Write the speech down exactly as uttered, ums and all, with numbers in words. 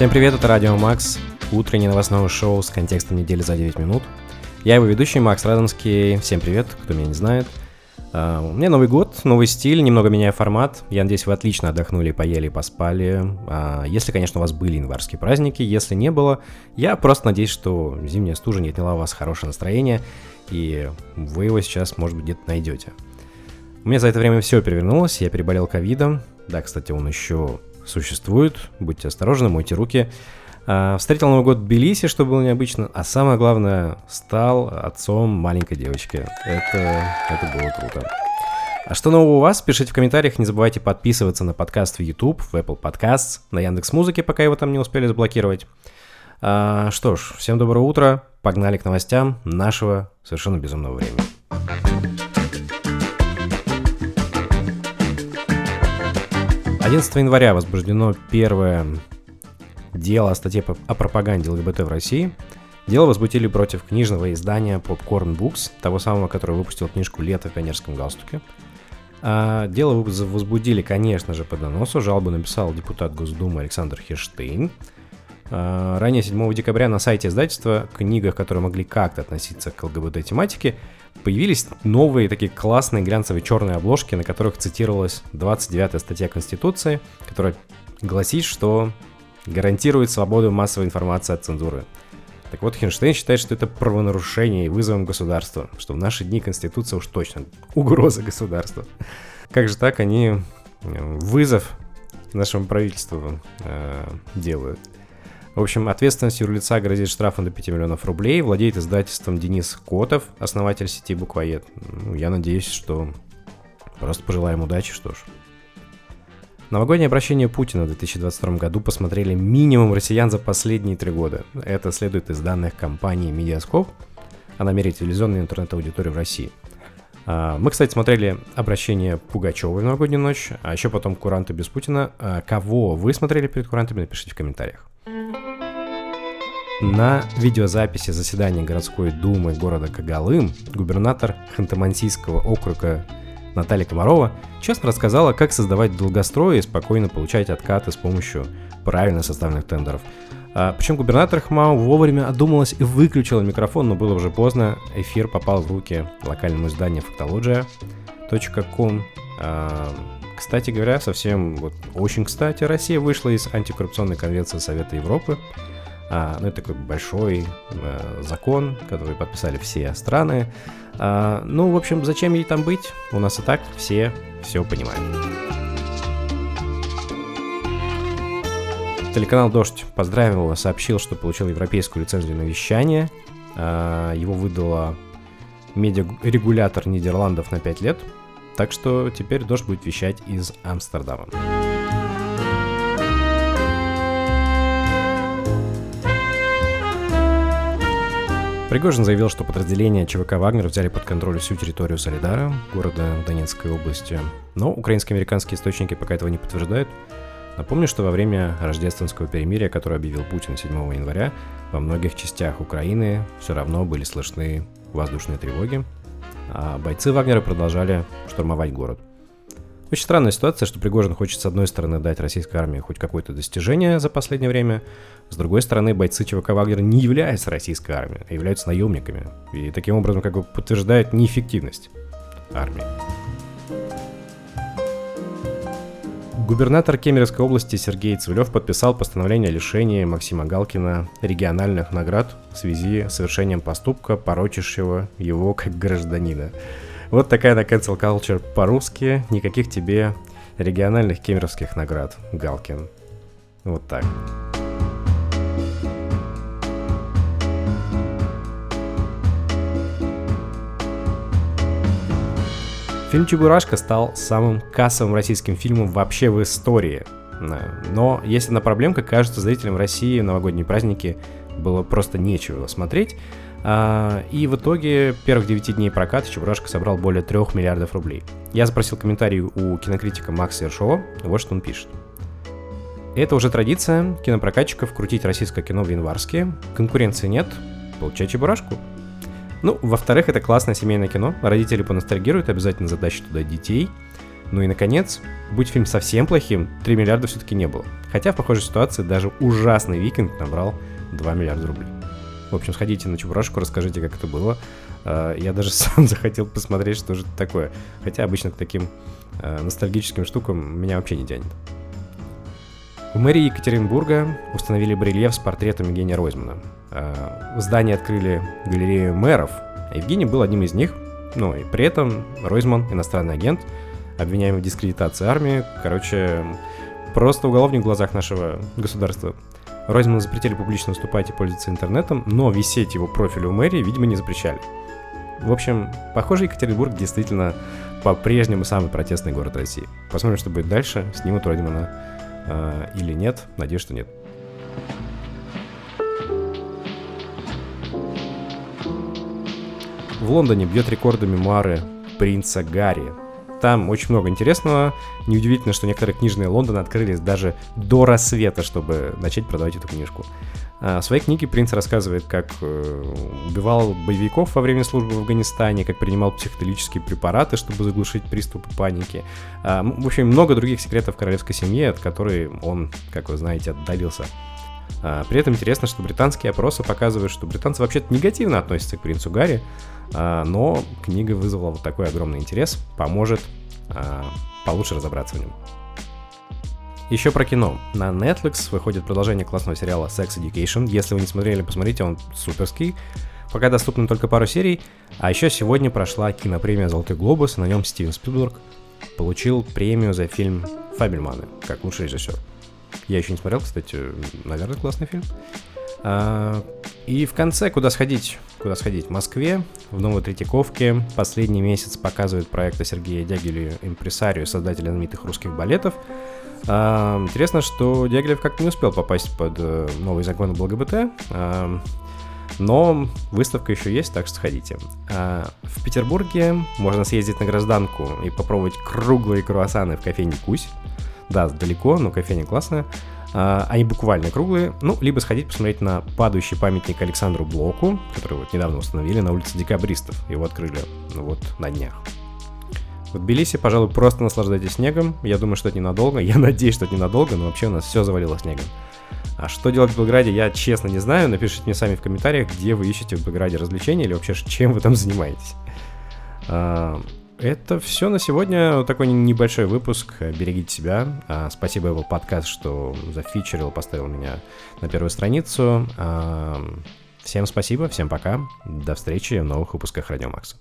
Всем привет, это Радио Макс, утреннее новостное шоу с контекстом недели за девять минут. Я его ведущий, Макс Радомский. Всем привет, кто меня не знает. У меня Новый год, новый стиль, немного меняю формат. Я надеюсь, вы отлично отдохнули, поели, поспали. Если, конечно, у вас были январские праздники, если не было, я просто надеюсь, что зимняя стужа не отняла у вас хорошее настроение, и вы его сейчас, может быть, где-то найдете. У меня за это время все перевернулось, я переболел ковидом. Да, кстати, он еще существует, будьте осторожны, мойте руки. Встретил Новый год в Тбилиси, что было необычно, а самое главное, стал отцом маленькой девочки. Это, это было круто. А что нового у вас? Пишите в комментариях, не забывайте подписываться на подкаст в YouTube, в Apple Podcasts, на Яндекс.Музыке, пока его там не успели заблокировать. А, что ж, всем доброго утра, погнали к новостям нашего совершенно безумного времени. одиннадцатого января возбуждено первое дело о статье о пропаганде ЛГБТ в России. Дело возбудили против книжного издания Popcorn Books, того самого, который выпустил книжку «Лето в пионерском галстуке». А дело возбудили, конечно же, по доносу. Жалобу написал депутат Госдумы Александр Хештейн. А ранее седьмого декабря на сайте издательства в книгах, которые могли как-то относиться к ЛГБТ-тематике, появились новые такие классные глянцевые черные обложки, на которых цитировалась двадцать девятая статья Конституции, которая гласит, что гарантирует свободу массовой информации от цензуры. Так вот, Хинштейн считает, что это правонарушение и вызовом государства, что в наши дни Конституция уж точно угроза государства. Как же так они вызов нашему правительству э, делают? В общем, ответственность юрлица грозит штрафом до пяти миллионов рублей, владеет издательством Денис Котов, основатель сети Буквоед. Ну, я надеюсь, что просто пожелаем удачи, что ж. Новогоднее обращение Путина в две тысячи двадцать втором году посмотрели минимум россиян за последние три года. Это следует из данных компании Медиаскоп. Она меряет телевизионную интернет-аудиторию в России. Мы, кстати, смотрели обращение Пугачевой в новогоднюю ночь, а еще потом «Куранты без Путина». Кого вы смотрели перед «Курантами», напишите в комментариях. На видеозаписи заседания городской думы города Когалым губернатор Ханты-Мансийского округа Наталья Комарова честно рассказала, как создавать долгострои и спокойно получать откаты с помощью правильно составленных тендеров. А, причем губернатор ХМАО вовремя одумалась и выключила микрофон, но было уже поздно. Эфир попал в руки локальному изданию фактология точка ком. А, кстати говоря, совсем вот очень кстати, Россия вышла из антикоррупционной конвенции Совета Европы. А, ну, это такой большой э, закон, который подписали все страны. А, ну, в общем, зачем ей там быть? У нас и так все все понимают. Телеканал «Дождь» поздравил его, сообщил, что получил европейскую лицензию на вещание. А, его выдала медиарегулятор Нидерландов на пять лет. Так что теперь «Дождь» будет вещать из Амстердама. Пригожин заявил, что подразделения ЧВК «Вагнер» взяли под контроль всю территорию Солидара, города Донецкой области, но украинско-американские источники пока этого не подтверждают. Напомню, что во время рождественского перемирия, которое объявил Путин седьмого января, во многих частях Украины все равно были слышны воздушные тревоги, а бойцы «Вагнера» продолжали штурмовать город. Очень странная ситуация, что Пригожин хочет, с одной стороны, дать российской армии хоть какое-то достижение за последнее время, с другой стороны, бойцы ЧВК «Вагнер» не являются российской армией, а являются наемниками, и таким образом как бы подтверждают неэффективность армии. Губернатор Кемеровской области Сергей Цивлев подписал постановление о лишении Максима Галкина региональных наград в связи с совершением поступка, порочащего его как гражданина. Вот такая на cancel culture по-русски. Никаких тебе региональных кемеровских наград, Галкин. Вот так. Фильм «Чебурашка» стал самым кассовым российским фильмом вообще в истории. Но есть одна проблемка. Кажется, зрителям России в новогодние праздники было просто нечего смотреть. И в итоге первых девяти дней проката «Чебурашка» собрал более трёх миллиардов рублей. Я запросил комментарий у кинокритика Макса Ершова, вот что он пишет. Это уже традиция кинопрокатчиков крутить российское кино в январске. Конкуренции нет, получай «Чебурашку». Ну, во-вторых, это классное семейное кино, родители поностальгируют, обязательно затащат туда детей. Ну и, наконец, будь фильм совсем плохим, три миллиарда все-таки не было. Хотя в похожей ситуации даже ужасный «Викинг» набрал два миллиарда рублей. В общем, сходите на Чебурашку, расскажите, как это было. Я даже сам захотел посмотреть, что же это такое. Хотя обычно к таким ностальгическим штукам меня вообще не тянет. В мэрии Екатеринбурга установили барельеф с портретом Евгения Ройзмана. В здании открыли галерею мэров. Евгений был одним из них. Ну и при этом Ройзман, иностранный агент, обвиняемый в дискредитации армии. Короче, просто уголовник в глазах нашего государства. Ройзману запретили публично выступать и пользоваться интернетом, но висеть его профиль у мэрии, видимо, не запрещали. В общем, похоже, Екатеринбург действительно по-прежнему самый протестный город России. Посмотрим, что будет дальше. Снимут Ройзмана э, или нет. Надеюсь, что нет. В Лондоне бьет рекорды мемуары «Принца Гарри». Там очень много интересного. Неудивительно, что некоторые книжные Лондона открылись даже до рассвета, чтобы начать продавать эту книжку. В своей книге принц рассказывает, как убивал боевиков во время службы в Афганистане, как принимал психоделические препараты, чтобы заглушить приступы паники. В общем, много других секретов королевской семьи, от которой он, как вы знаете, отдалился. При этом интересно, что британские опросы показывают, что британцы вообще-то негативно относятся к принцу Гарри, но книга вызвала вот такой огромный интерес, поможет получше разобраться в нем. Еще про кино. На Netflix выходит продолжение классного сериала Sex Education. Если вы не смотрели, посмотрите, он суперский. Пока доступны только пару серий. А еще сегодня прошла кинопремия «Золотой глобус», и на нем Стивен Спилберг получил премию за фильм «Фабельманы», как лучший режиссер. Я еще не смотрел, кстати, наверное, классный фильм. И в конце, куда сходить? Куда сходить? В Москве, в новой Третьяковке. Последний месяц показывают проекты Сергея Дягилева «Импресарио», создателя знаменитых русских балетов. Интересно, что Дягилев как-то не успел попасть под новый закон об ЛГБТ, но выставка еще есть, так что сходите. В Петербурге можно съездить на Гражданку и попробовать круглые круассаны в кофейне «Кусь». Да, далеко, но кофейня классная. А, они буквально круглые. Ну, либо сходить посмотреть на падающий памятник Александру Блоку, который вот недавно установили на улице Декабристов. Его открыли ну, вот на днях. В Тбилиси, пожалуй, просто наслаждайтесь снегом. Я думаю, что это ненадолго. Я надеюсь, что это ненадолго, но вообще у нас все завалило снегом. А что делать в Белграде, я честно не знаю. Напишите мне сами в комментариях, где вы ищете в Белграде развлечения или вообще чем вы там занимаетесь. А... Это все на сегодня. Такой небольшой выпуск. Берегите себя. Спасибо Apple Podcast, что зафичерил, поставил меня на первую страницу. Всем спасибо, всем пока. До встречи в новых выпусках Радио Макса.